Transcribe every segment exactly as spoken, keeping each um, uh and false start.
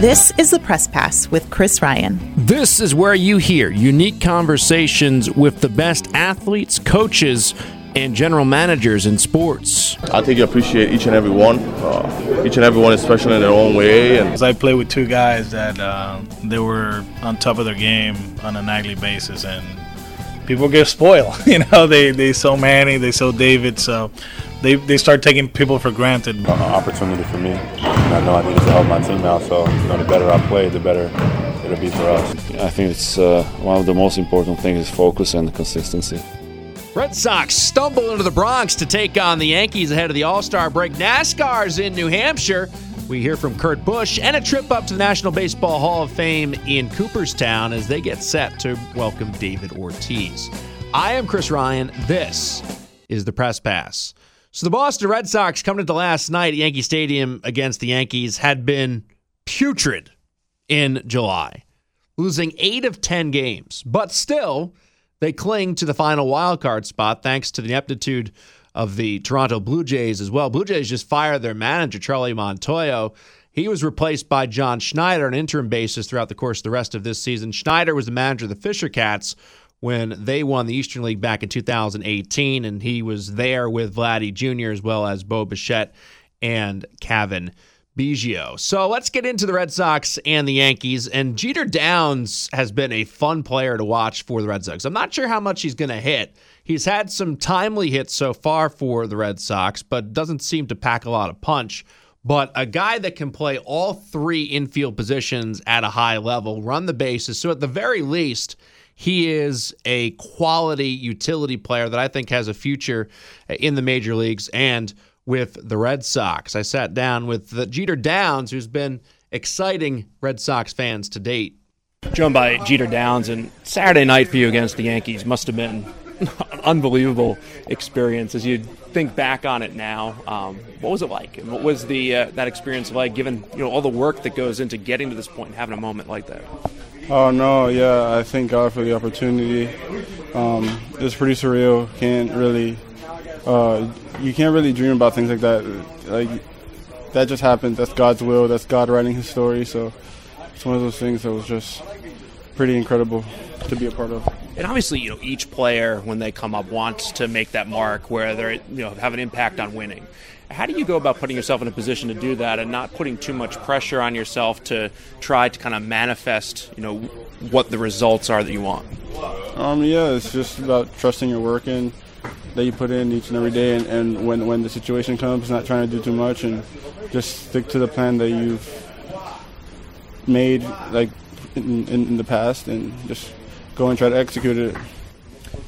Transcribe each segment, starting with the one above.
This is the Press Pass with Chris Ryan. This is where you hear unique conversations with the best athletes, coaches, and general managers in sports. I think you appreciate each and every one. Uh, each and every one is special in their own way. And I played with two guys that uh, they were on top of their game on a nightly basis, and people get spoiled. You know, they they so Manny, they so David, so they they start taking people for granted. An opportunity for me. And I know I need to help my team now, so you know, the better I play, the better it'll be for us. I think it's uh, one of the most important things is focus and consistency. Red Sox stumble into the Bronx to take on the Yankees ahead of the All-Star break. NASCAR's in New Hampshire. We hear from Kurt Busch and a trip up to the National Baseball Hall of Fame in Cooperstown as they get set to welcome David Ortiz. I am Chris Ryan. This is the Press Pass. So the Boston Red Sox coming into last night at Yankee Stadium against the Yankees had been putrid in July, losing eight of ten games, but still they cling to the final wildcard spot thanks to the ineptitude of the Toronto Blue Jays as well. Blue Jays just fired their manager, Charlie Montoyo. He was replaced by John Schneider on an interim basis throughout the course of the rest of this season. Schneider was the manager of the Fisher Cats when they won the Eastern League back in two thousand eighteen, and he was there with Vladdy Junior as well as Bo Bichette and Kevin Biggio. So let's get into the Red Sox and the Yankees. And Jeter Downs has been a fun player to watch for the Red Sox. I'm not sure how much he's going to hit. He's had some timely hits so far for the Red Sox, but doesn't seem to pack a lot of punch. But a guy that can play all three infield positions at a high level, run the bases. So at the very least, he is a quality utility player that I think has a future in the major leagues and with the Red Sox. I sat down with the Jeter Downs, who's been exciting Red Sox fans to date. Joined by Jeter Downs, and Saturday night for you against the Yankees must have been an unbelievable experience as you think back on it now. Um, what was it like? And what was the uh, that experience like, given you know all the work that goes into getting to this point and having a moment like that? Oh, no, yeah, I thank God for the opportunity. Um, it's pretty surreal. Can't really... Uh, you can't really dream about things like that. Like, that just happened. That's God's will. That's God writing his story. So it's one of those things that was just pretty incredible to be a part of. And obviously, you know, each player, when they come up, wants to make that mark where they're, you know, have an impact on winning. How do you go about putting yourself in a position to do that and not putting too much pressure on yourself to try to kind of manifest, you know, what the results are that you want? Um, yeah, it's just about trusting your work and that you put in each and every day, and, and when when the situation comes, not trying to do too much and just stick to the plan that you've made like in, in, in the past and just go and try to execute it.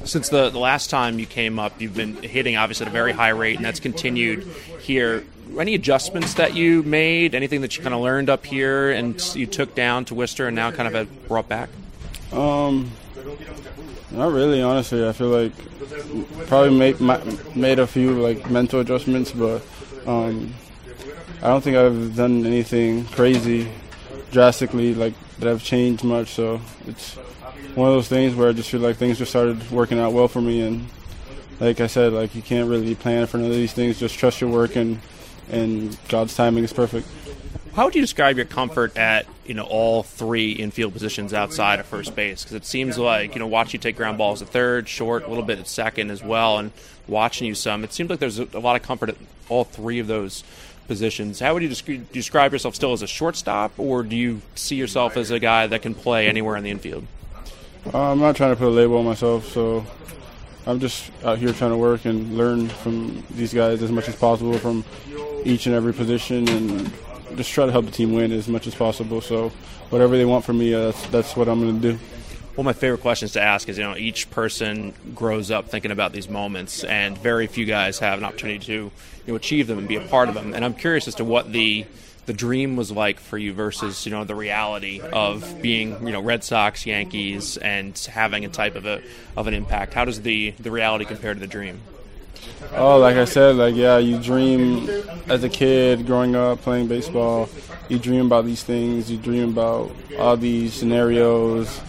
Since the, the last time you came up, you've been hitting obviously at a very high rate, and that's continued here. Any adjustments that you made, anything that you kind of learned up here and you took down to Worcester and now kind of brought back? Um... Not really, honestly. I feel like probably made my, made a few like mental adjustments, but um, I don't think I've done anything crazy, drastically like that I've changed much. So it's one of those things where I just feel like things just started working out well for me. And like I said, like you can't really plan for none of these things. Just trust your work, and and God's timing is perfect. How would you describe your comfort at, you know, all three infield positions outside of first base? Because it seems like, you know, watching you take ground balls at third, short, a little bit at second as well, and watching you some, it seems like there's a lot of comfort at all three of those positions. How would you desc- describe yourself still as a shortstop, or do you see yourself as a guy that can play anywhere in the infield? Uh, I'm not trying to put a label on myself, so I'm just out here trying to work and learn from these guys as much as possible from each and every position, and just try to help the team win as much as possible. So whatever they want from me, uh, that's, that's what I'm going to do. One of my favorite questions to ask is, you know, each person grows up thinking about these moments, and very few guys have an opportunity to, you know, achieve them and be a part of them. And I'm curious as to what the the dream was like for you versus, you know, the reality of being, you know, Red Sox, Yankees, and having a type of a of an impact. How does the, the reality compare to the dream? Oh, like I said, like, yeah, you dream as a kid growing up playing baseball. You dream about these things. You dream about all these scenarios,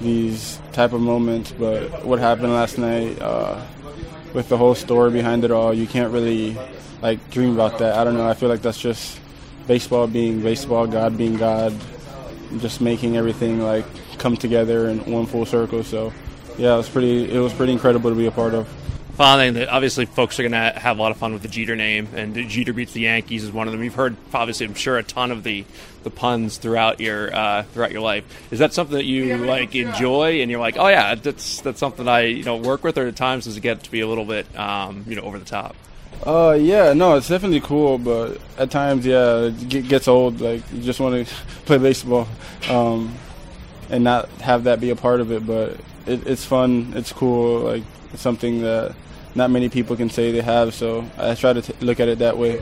these type of moments. But what happened last night uh, with the whole story behind it all, you can't really, like, dream about that. I don't know. I feel like that's just baseball being baseball, God being God, just making everything like come together in one full circle. So yeah, it was pretty it was pretty incredible to be a part of. Finally, that obviously folks are going to have a lot of fun with the Jeter name, and the Jeter beats the Yankees is one of them. You've heard, obviously, I'm sure, a ton of the, the puns throughout your uh, throughout your life. Is that something that you like enjoy, and you're like, oh yeah, that's that's something I you know work with, or at times does it get to be a little bit um, you know over the top? Uh, yeah, no, it's definitely cool, but at times, yeah, it gets old. Like you just want to play baseball, um, and not have that be a part of it. But it, it's fun, it's cool, like. It's something that not many people can say they have, so I try to t- look at it that way.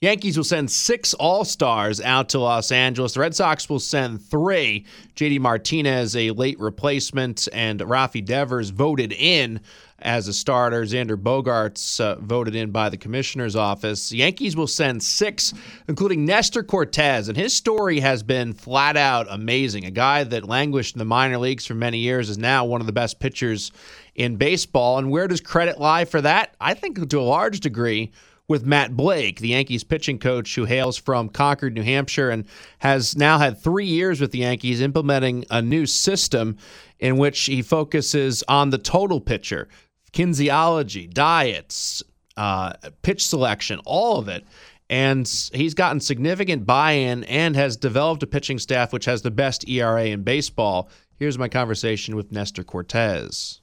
Yankees will send six All-Stars out to Los Angeles. The Red Sox will send three. J D. Martinez, a late replacement, and Rafi Devers voted in as a starter. Xander Bogarts uh, voted in by the commissioner's office. The Yankees will send six, including Nestor Cortez, and his story has been flat out amazing. A guy that languished in the minor leagues for many years is now one of the best pitchers in baseball. And where does credit lie for that? I think to a large degree with Matt Blake, the Yankees pitching coach who hails from Concord, New Hampshire, and has now had three years with the Yankees implementing a new system in which he focuses on the total pitcher, kinesiology, diets, uh, pitch selection, all of it. And he's gotten significant buy-in and has developed a pitching staff which has the best E R A in baseball. Here's my conversation with Nestor Cortez.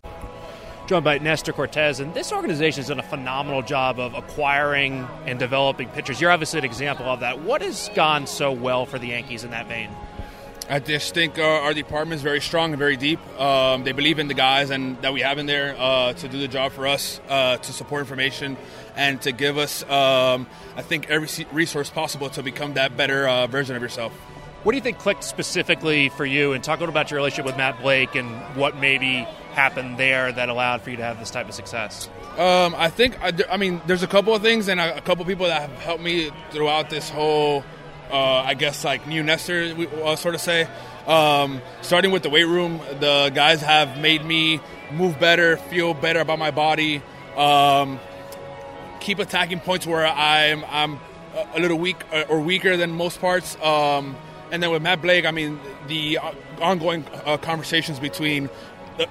Joined by Nestor Cortez, and this organization has done a phenomenal job of acquiring and developing pitchers. You're obviously an example of that. What has gone so well for the Yankees in that vein? I just think our, our department is very strong and very deep. Um, they believe in the guys and that we have in there uh, to do the job for us, uh, to support information, and to give us, um, I think, every resource possible to become that better uh, version of yourself. What do you think clicked specifically for you? And talk a little about your relationship with Matt Blake and what maybe happened there that allowed for you to have this type of success. Um, I think, I, I mean, there's a couple of things and a, a couple of people that have helped me throughout this whole, uh, I guess, like new nester, we, uh, sort of say. Um, starting with the weight room, the guys have made me move better, feel better about my body, um, keep attacking points where I'm, I'm a little weak or weaker than most parts. Um, And then with Matt Blake, I mean, the ongoing uh, conversations between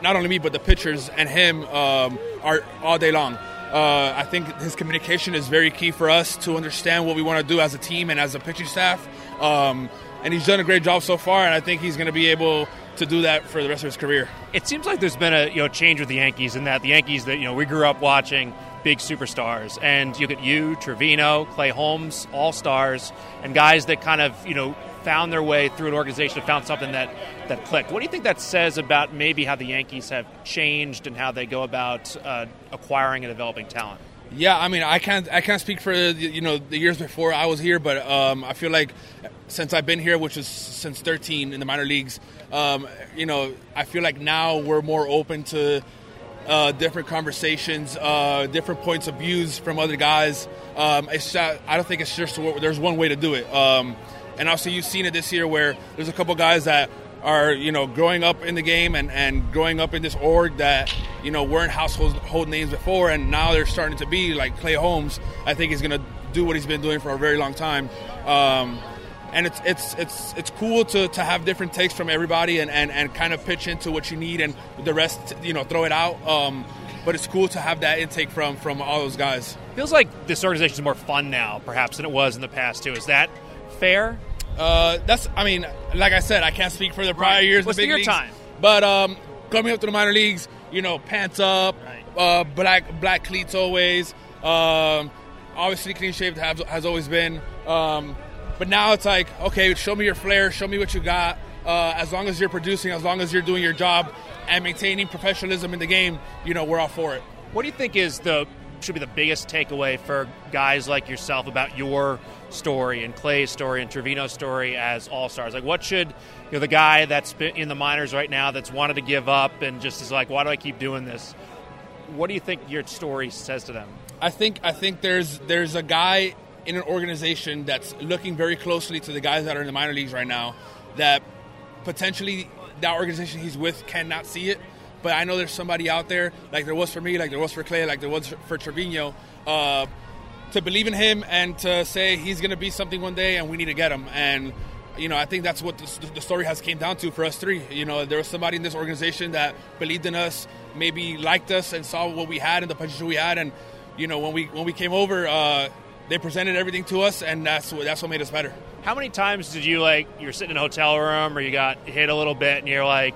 not only me but the pitchers and him um, are all day long. Uh, I think his communication is very key for us to understand what we want to do as a team and as a pitching staff. Um, and he's done a great job so far, and I think he's going to be able to do that for the rest of his career. It seems like there's been a you know change with the Yankees in that the Yankees that you know we grew up watching. Big superstars, and you get you, Trevino, Clay Holmes, all stars, and guys that kind of you know found their way through an organization, found something that that clicked. What do you think that says about maybe how the Yankees have changed and how they go about uh, acquiring and developing talent? Yeah, I mean, I can't I can't speak for you know the years before I was here, but um, I feel like since I've been here, which is since thirteen in the minor leagues, um, you know, I feel like now we're more open to. Uh, different conversations, uh, different points of views from other guys. Um, it's not, I don't think it's just there's one way to do it. Um, and also you've seen it this year where there's a couple guys that are, you know, growing up in the game and, and growing up in this org that, you know, weren't household names before, and now they're starting to be like Clay Holmes. I think he's going to do what he's been doing for a very long time. Um, and it's it's it's it's cool to, to have different takes from everybody and, and, and kind of pitch into what you need and the rest, you know, throw it out. Um, but it's cool to have that intake from, from all those guys. Feels like this organization is more fun now, perhaps, than it was in the past, too. Is that fair? Uh, that's, I mean, like I said, I can't speak for the prior right. years. What's the big your leagues, time? But um, coming up to the minor leagues, you know, pants up, right. uh, black black cleats always. Um, obviously, clean-shaved has, has always been. Um, But now it's like, okay, show me your flair, show me what you got. Uh, as long as you're producing, as long as you're doing your job and maintaining professionalism in the game, you know, we're all for it. What do you think is the should be the biggest takeaway for guys like yourself about your story and Clay's story and Trevino's story as all-stars? Like, what should you know the guy that's been in the minors right now that's wanted to give up and just is like, why do I keep doing this? What do you think your story says to them? I think I think there's there's a guy in an organization that's looking very closely to the guys that are in the minor leagues right now that potentially that organization he's with cannot see it. But I know there's somebody out there, like there was for me, like there was for Clay, like there was for Trevino, uh, to believe in him and to say he's going to be something one day and we need to get him. And, you know, I think that's what the, the story has came down to for us three. You know, there was somebody in this organization that believed in us, maybe liked us and saw what we had and the potential we had. And, you know, when we when we came over, uh, they presented everything to us, and that's what, that's what made us better. How many times did you, like, you're sitting in a hotel room or you got hit a little bit and you're like,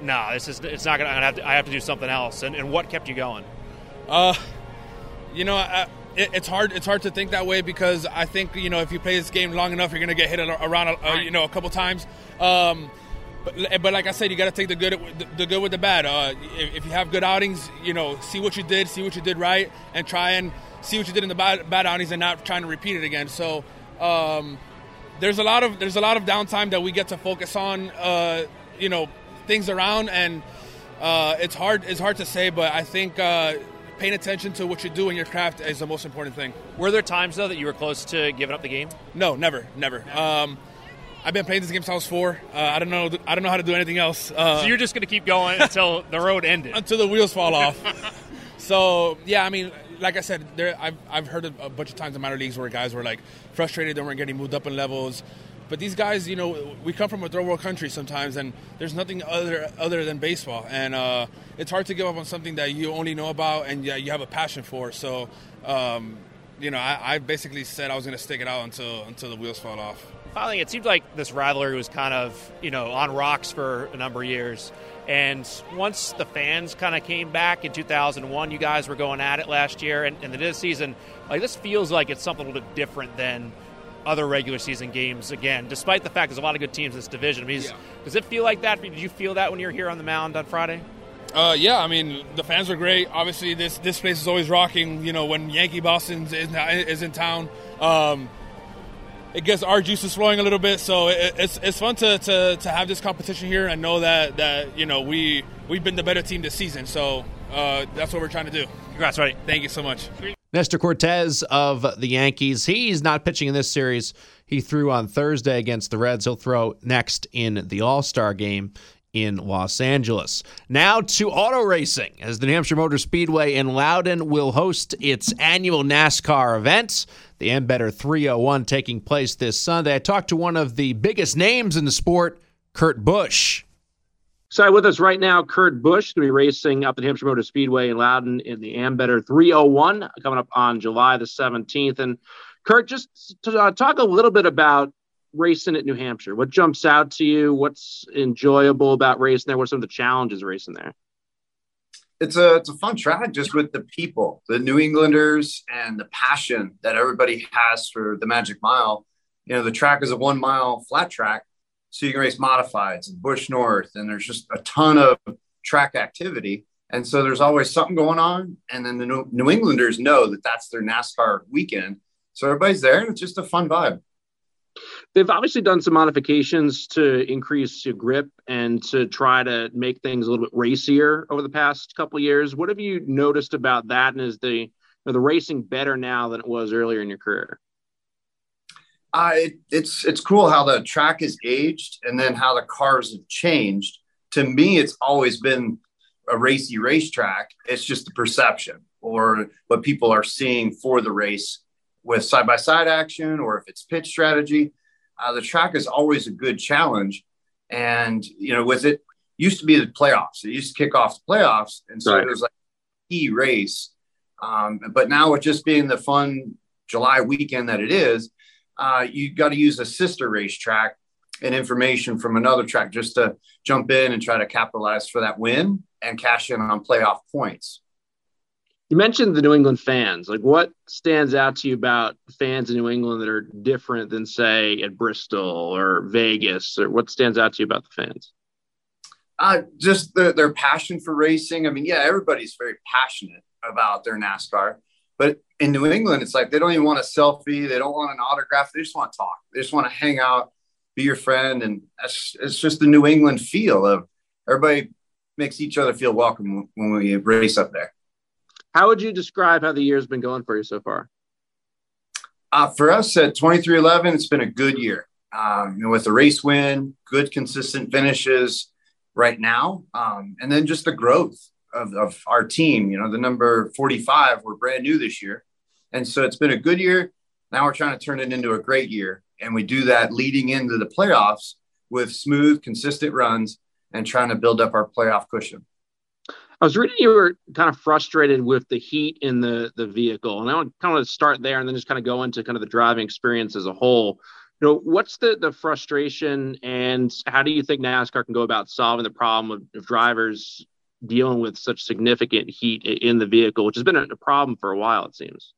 no, nah, it's just, it's not going to, I have to do something else. And, and what kept you going? Uh, you know, I, it, it's hard It's hard to think that way because I think, you know, if you play this game long enough, you're going to get hit around, a, a, you know, a couple times. Um, but, but like I said, you got to take the good the, the good with the bad. Uh, if, if you have good outings, you know, see what you did, see what you did right, and try and see what you did in the bad, bad outings and not trying to repeat it again. So um, there's a lot of there's a lot of downtime that we get to focus on, uh, you know, things around, and uh, it's hard it's hard to say, but I think uh, paying attention to what you do in your craft is the most important thing. Were there times, though, that you were close to giving up the game? No, never, never. never. Um, I've been playing this game since I was four. Uh, I don't know I don't know how to do anything else. Uh, so you're just going to keep going until the road ended? Until the wheels fall off. So, yeah, I mean, like I said, there I've, I've heard a bunch of times in minor leagues where guys were, like, frustrated they weren't getting moved up in levels. But these guys, you know, we come from a third world country sometimes, and there's nothing other other than baseball. And uh, it's hard to give up on something that you only know about and yeah, you have a passion for. So, um, you know, I, I basically said I was going to stick it out until until the wheels fall off. Finally, it seemed like this rivalry was kind of, you know, on rocks for a number of years. And once the fans kind of came back in two thousand one, you guys were going at it last year. And, and this season, like, this feels like it's something a little bit different than other regular season games again, despite the fact there's a lot of good teams in this division. I mean, yeah. Does it feel like that? Did you feel that when you were here on the mound on Friday? Uh, yeah, I mean, the fans were great. Obviously, this this place is always rocking. You know, when Yankee Boston is, is in town, um, it gets our juices flowing a little bit. So it, it's it's fun to, to, to have this competition here and know that, that you know, we, we've been the better team this season. So uh, that's what we're trying to do. Congrats, buddy. Thank you so much. Nestor Cortez of the Yankees. He's not pitching in this series. He threw on Thursday against the Reds. He'll throw next in the All-Star game in Los Angeles. Now to auto racing, as the New Hampshire Motor Speedway in Loudoun will host its annual NASCAR event, the Ambetter three oh one, taking place this Sunday. I talked to one of the biggest names in the sport, Kurt Busch. So with us right now, Kurt Busch, going to be racing up at Hampshire Motor Speedway in Loudoun in the Ambetter three oh one, coming up on July the seventeenth. And, Kurt, just to, uh, talk a little bit about racing at New Hampshire. What jumps out to you? What's enjoyable about racing there? What are some of the challenges racing there? It's a, it's a fun track just with the people, the New Englanders, and the passion that everybody has for the Magic Mile. You know, the track is a one-mile flat track, so you can race modifieds and Busch North, and there's just a ton of track activity. And so there's always something going on. And then the New Englanders know that that's their NASCAR weekend. So everybody's there, and it's just a fun vibe. They've obviously done some modifications to increase your grip and to try to make things a little bit racier over the past couple of years. What have you noticed about that? And is the, you know, the racing better now than it was earlier in your career? Uh, it, it's it's cool how the track is aged and then how the cars have changed. To me, it's always been a racy racetrack. It's just the perception or what people are seeing for the race with side-by-side action or if it's pitch strategy. Uh, the track is always a good challenge. And, you know, with it used to be the playoffs. It used to kick off the playoffs. And so right. It was like a key race. Um, but now with just being the fun July weekend that it is, Uh, you got to use a sister racetrack and information from another track just to jump in and try to capitalize for that win and cash in on playoff points. You mentioned the New England fans. Like, what stands out to you about fans in New England that are different than, say, at Bristol or Vegas? Or what stands out to you about the fans? Uh, just the, their passion for racing. I mean, yeah, everybody's very passionate about their NASCAR. But in New England, it's like they don't even want a selfie. They don't want an autograph. They just want to talk. They just want to hang out, be your friend. And that's, it's just the New England feel of everybody makes each other feel welcome when we race up there. How would you describe how the year's been going for you so far? Uh, for us at twenty-three eleven, it's been a good year. Um, you know, with a race win, good consistent finishes right now, um, and then just the growth. Of, of our team, you know, the number forty-five, we're brand new this year. And so it's been a good year. Now we're trying to turn it into a great year. And we do that leading into the playoffs with smooth, consistent runs and trying to build up our playoff cushion. I was reading you were kind of frustrated with the heat in the, the vehicle. And I want to kind of start there and then just kind of go into kind of the driving experience as a whole. You know, what's the, the frustration and how do you think NASCAR can go about solving the problem of, of drivers dealing with such significant heat in the vehicle, which has been a, a problem for a while, it seems?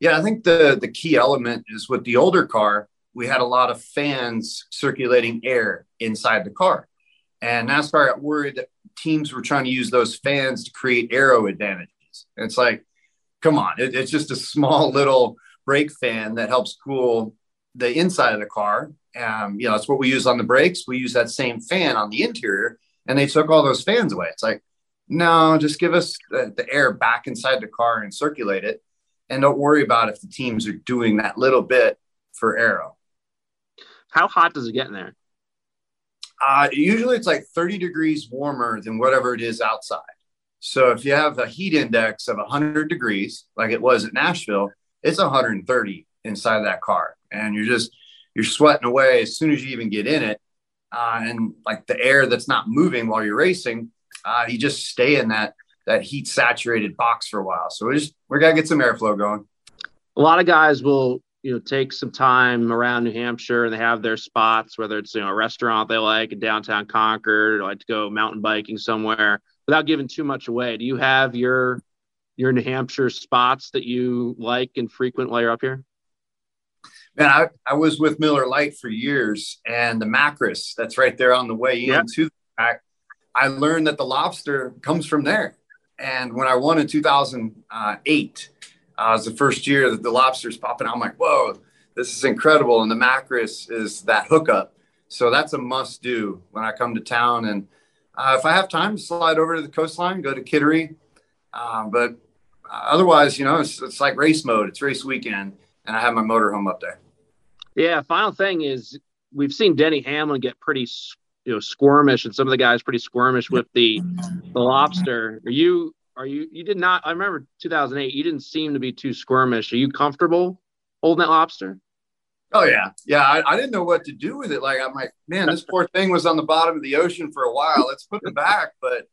Yeah, I think the, the key element is with the older car, we had a lot of fans circulating air inside the car. And NASCAR got worried that teams were trying to use those fans to create aero advantages. And it's like, come on, it, it's just a small little brake fan that helps cool the inside of the car. Um, you know, it's what we use on the brakes. We use that same fan on the interior, and they took all those fans away. It's like, no, just give us the, the air back inside the car and circulate it. And don't worry about if the teams are doing that little bit for aero. How hot does it get in there? Uh, usually it's like thirty degrees warmer than whatever it is outside. So if you have a heat index of one hundred degrees, like it was at Nashville, it's one hundred thirty inside that car. And you're just, you're sweating away as soon as you even get in it. Uh, and like the air that's not moving while you're racing, uh, you just stay in that that heat saturated box for a while. So we just, we got to get some airflow going. A lot of guys will, you know, take some time around New Hampshire and they have their spots, whether it's, you know, a restaurant they like in downtown Concord, or like to go mountain biking somewhere without giving too much away. Do you have your, your New Hampshire spots that you like and frequent while you're up here? Man, I, I was with Miller Lite for years, and the Macris that's right there on the way yep. into the track, I learned that the lobster comes from there. And when I won in two thousand eight, uh, it was the first year that the lobster's popping out. I'm like, whoa, this is incredible. And the Macris is that hookup. So that's a must do when I come to town. And uh, if I have time, slide over to the coastline, go to Kittery. Uh, but uh, otherwise, you know, it's, it's like race mode. It's race weekend. And I have my motorhome up there. Yeah. Final thing is we've seen Denny Hamlin get pretty you know, squirmish, and some of the guys pretty squirmish with the, the lobster. Are you, are you, you did not, I remember two thousand eight, you didn't seem to be too squirmish. Are you comfortable holding that lobster? Oh yeah. Yeah. I, I didn't know what to do with it. Like, I'm like, man, this poor thing was on the bottom of the ocean for a while. Let's put it back. But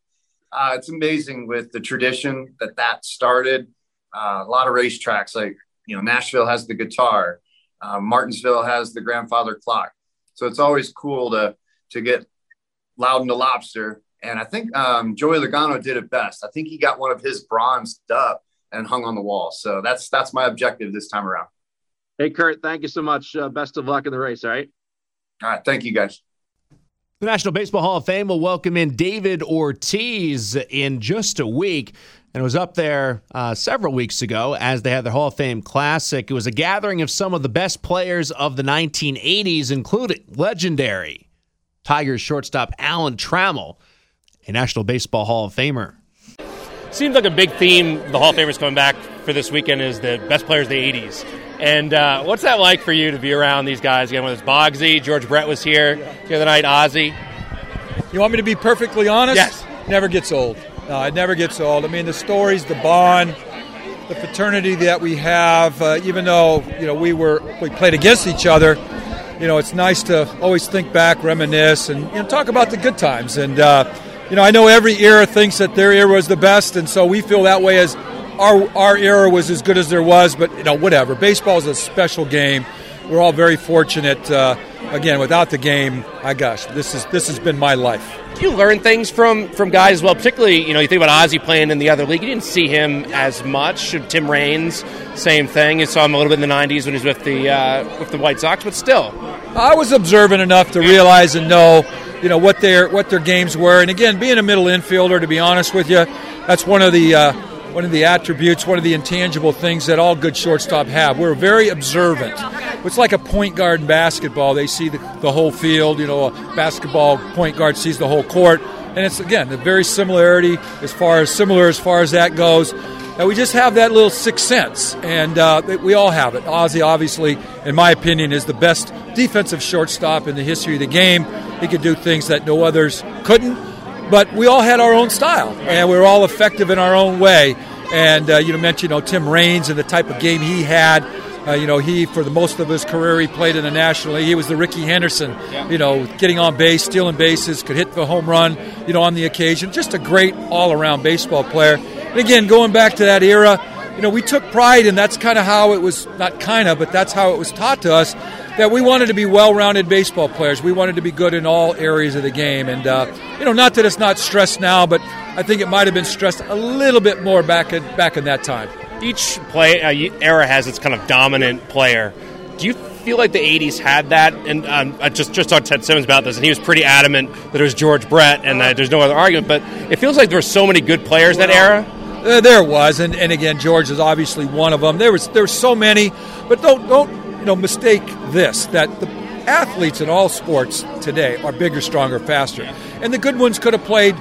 uh, it's amazing with the tradition that that started. Uh, a lot of racetracks, like, you know, Nashville has the guitar, uh, Martinsville has the grandfather clock. So it's always cool to, to get Loudoun to lobster. And I think um, Joey Logano did it best. I think he got one of his bronzed up and hung on the wall. So that's, that's my objective this time around. Hey, Kurt, thank you so much. Uh, best of luck in the race. All right. All right. Thank you guys. The National Baseball Hall of Fame will welcome in David Ortiz in just a week. And it was up there uh, several weeks ago as they had their Hall of Fame Classic. It was a gathering of some of the best players of the nineteen eighties, including legendary Tigers shortstop Alan Trammell, a National Baseball Hall of Famer. Seems like a big theme the Hall of Famers coming back for this weekend is the best players of the eighties. And uh, what's that like for you to be around these guys again? Whether it's Bogsy, George Brett was here the other night, Ozzy. You want me to be perfectly honest? Yes. Never gets old. No, it never gets old. I mean, the stories, the bond, the fraternity that we have, uh, even though, you know, we were we played against each other, you know, it's nice to always think back, reminisce, and you know, talk about the good times. And, uh, you know, I know every era thinks that their era was the best, and so we feel that way as our our era was as good as there was, but, you know, whatever. Baseball is a special game. We're all very fortunate. Uh, again, without the game, my gosh, this is this has been my life. You learn things from, from guys as well, particularly, you know, you think about Ozzy playing in the other league. You didn't see him as much. Tim Raines, same thing. You saw him a little bit in the nineties when he was with the uh, with the White Sox, but still. I was observant enough to realize and know, you know, what their what their games were. And again, being a middle infielder, to be honest with you, that's one of the uh, one of the attributes, one of the intangible things that all good shortstop have. We're very observant. It's like a point guard in basketball. They see the, the whole field. You know, a basketball point guard sees the whole court. And it's, again, the very similarity as far as similar as far as that goes. And we just have that little sixth sense, and uh, we all have it. Ozzy, obviously, in my opinion, is the best defensive shortstop in the history of the game. He could do things that no others couldn't. But we all had our own style, and we were all effective in our own way. And uh, you mentioned, you know, Tim Raines and the type of game he had. Uh, you know, he, for the most of his career, he played in the National League. He was the Rickey Henderson, yeah. you know, getting on base, stealing bases, could hit the home run, you know, on the occasion. Just a great all-around baseball player. And again, going back to that era, you know, we took pride, and that's kind of how it was, not kind of, but that's how it was taught to us, that we wanted to be well-rounded baseball players. We wanted to be good in all areas of the game. And, uh, you know, not that it's not stressed now, but I think it might have been stressed a little bit more back in, back in that time. Each play uh, era has its kind of dominant player. Do you feel like the eighties had that? And um, I just, just talked to Ted Simmons about this, and he was pretty adamant that it was George Brett, and uh, there's no other argument. But it feels like there were so many good players well, that era. Uh, there was, and, and again, George is obviously one of them. There was there were so many, but don't don't you know mistake this, that the athletes in all sports today are bigger, stronger, faster, and the good ones could have played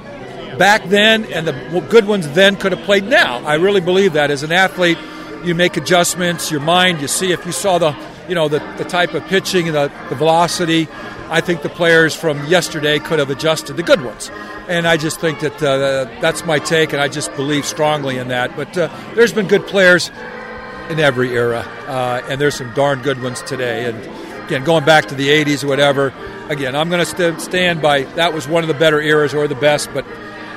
back then, and the good ones then could have played now. I really believe that. As an athlete, you make adjustments, your mind, you see. If you saw the, you know, the, the type of pitching and the, the velocity, I think the players from yesterday could have adjusted, the good ones. And I just think that uh, that's my take, and I just believe strongly in that. But uh, there's been good players in every era, uh, and there's some darn good ones today. And again, going back to the eighties or whatever, again, I'm going to st- stand by that was one of the better eras or the best, but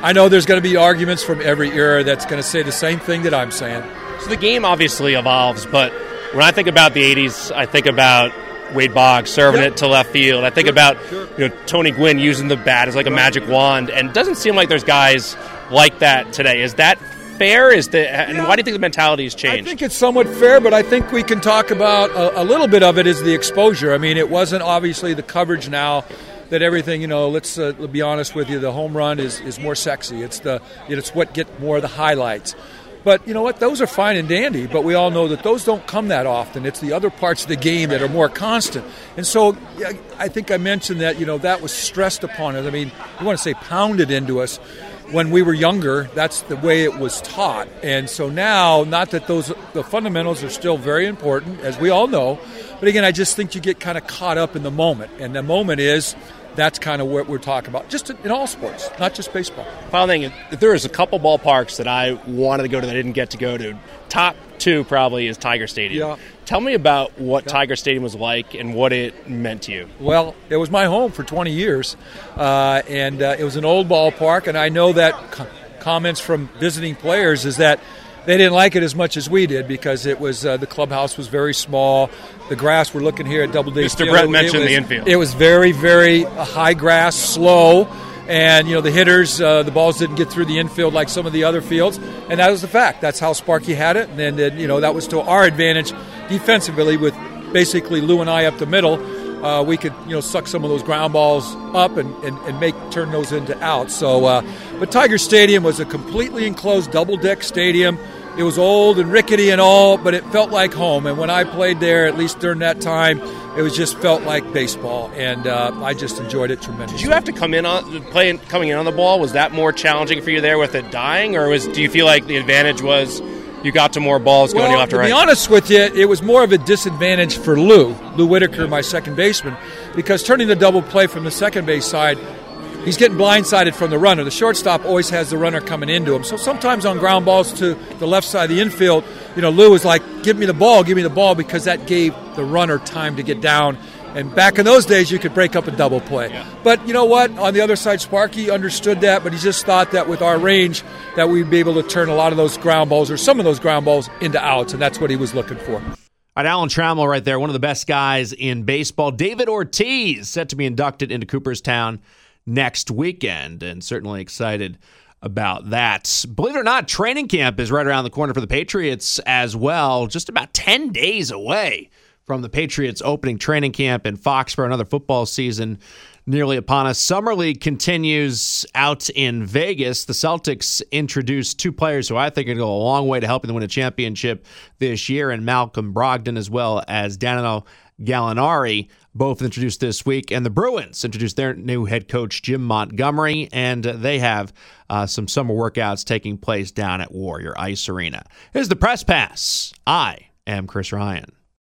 I know there's going to be arguments from every era that's going to say the same thing that I'm saying. So the game obviously evolves, but when I think about the eighties, I think about Wade Boggs serving yep. it to left field. I think sure, about sure. you know Tony Gwynn using the bat as like a magic wand, and it doesn't seem like there's guys like that today. Is that fair? Is the and yeah. why do you think the mentality has changed? I think it's somewhat fair, but I think we can talk about a, a little bit of it is the exposure. I mean, it wasn't obviously the coverage now. That everything, you know, let's uh, be honest with you, the home run is, is more sexy. It's the it's what get more of the highlights. But you know what? Those are fine and dandy, but we all know that those don't come that often. It's the other parts of the game that are more constant. And so I think I mentioned that, you know, that was stressed upon us. I mean, you want to say pounded into us. When we were younger, that's the way it was taught. And so now, not that those the fundamentals are still very important, as we all know, but again, I just think you get kind of caught up in the moment. And the moment is, that's kind of what we're talking about, just in all sports, not just baseball. Final thing, if there is a couple ballparks that I wanted to go to that I didn't get to go to, top two probably is Tiger Stadium. Yeah. Tell me about what yeah. Tiger Stadium was like and what it meant to you. Well, it was my home for twenty years, uh, and uh, it was an old ballpark, and I know that com- comments from visiting players is that they didn't like it as much as we did because it was uh, the clubhouse was very small. The grass, we're looking here at Doubleday. Mister Brett mentioned the infield. It was very, very high grass, slow, and you know the hitters, uh, the balls didn't get through the infield like some of the other fields, and that was the fact. That's how Sparky had it, and then, then you know that was to our advantage defensively with basically Lou and I up the middle. Uh, we could, you know, suck some of those ground balls up and, and, and make turn those into outs. So, uh, but Tiger Stadium was a completely enclosed double-deck stadium. It was old and rickety and all, but it felt like home. And when I played there, at least during that time, it was just felt like baseball, and uh, I just enjoyed it tremendously. Did you have to come in on playing, coming in on the ball? Was that more challenging for you there with it dying, or was do you feel like the advantage was? You got to more balls going well, left to right. To be honest with you, it was more of a disadvantage for Lou, Lou Whitaker, my second baseman, because turning the double play from the second base side, he's getting blindsided from the runner. The shortstop always has the runner coming into him. So sometimes on ground balls to the left side of the infield, you know, Lou was like, give me the ball, give me the ball, because that gave the runner time to get down. And back in those days, you could break up a double play. Yeah. But you know what? On the other side, Sparky understood that, but he just thought that with our range that we'd be able to turn a lot of those ground balls or some of those ground balls into outs, and that's what he was looking for. All right, Alan Trammell right there, one of the best guys in baseball. David Ortiz set to be inducted into Cooperstown next weekend, and certainly excited about that. Believe it or not, training camp is right around the corner for the Patriots as well, just about ten days away from the Patriots opening training camp in Foxborough, another football season nearly upon us. Summer League continues out in Vegas. The Celtics introduced two players who I think are going to go a long way to helping them win a championship this year, and Malcolm Brogdon as well as Danilo Gallinari, both introduced this week. And the Bruins introduced their new head coach, Jim Montgomery, and they have uh, some summer workouts taking place down at Warrior Ice Arena. Here's the Press Pass. I am Chris Ryan.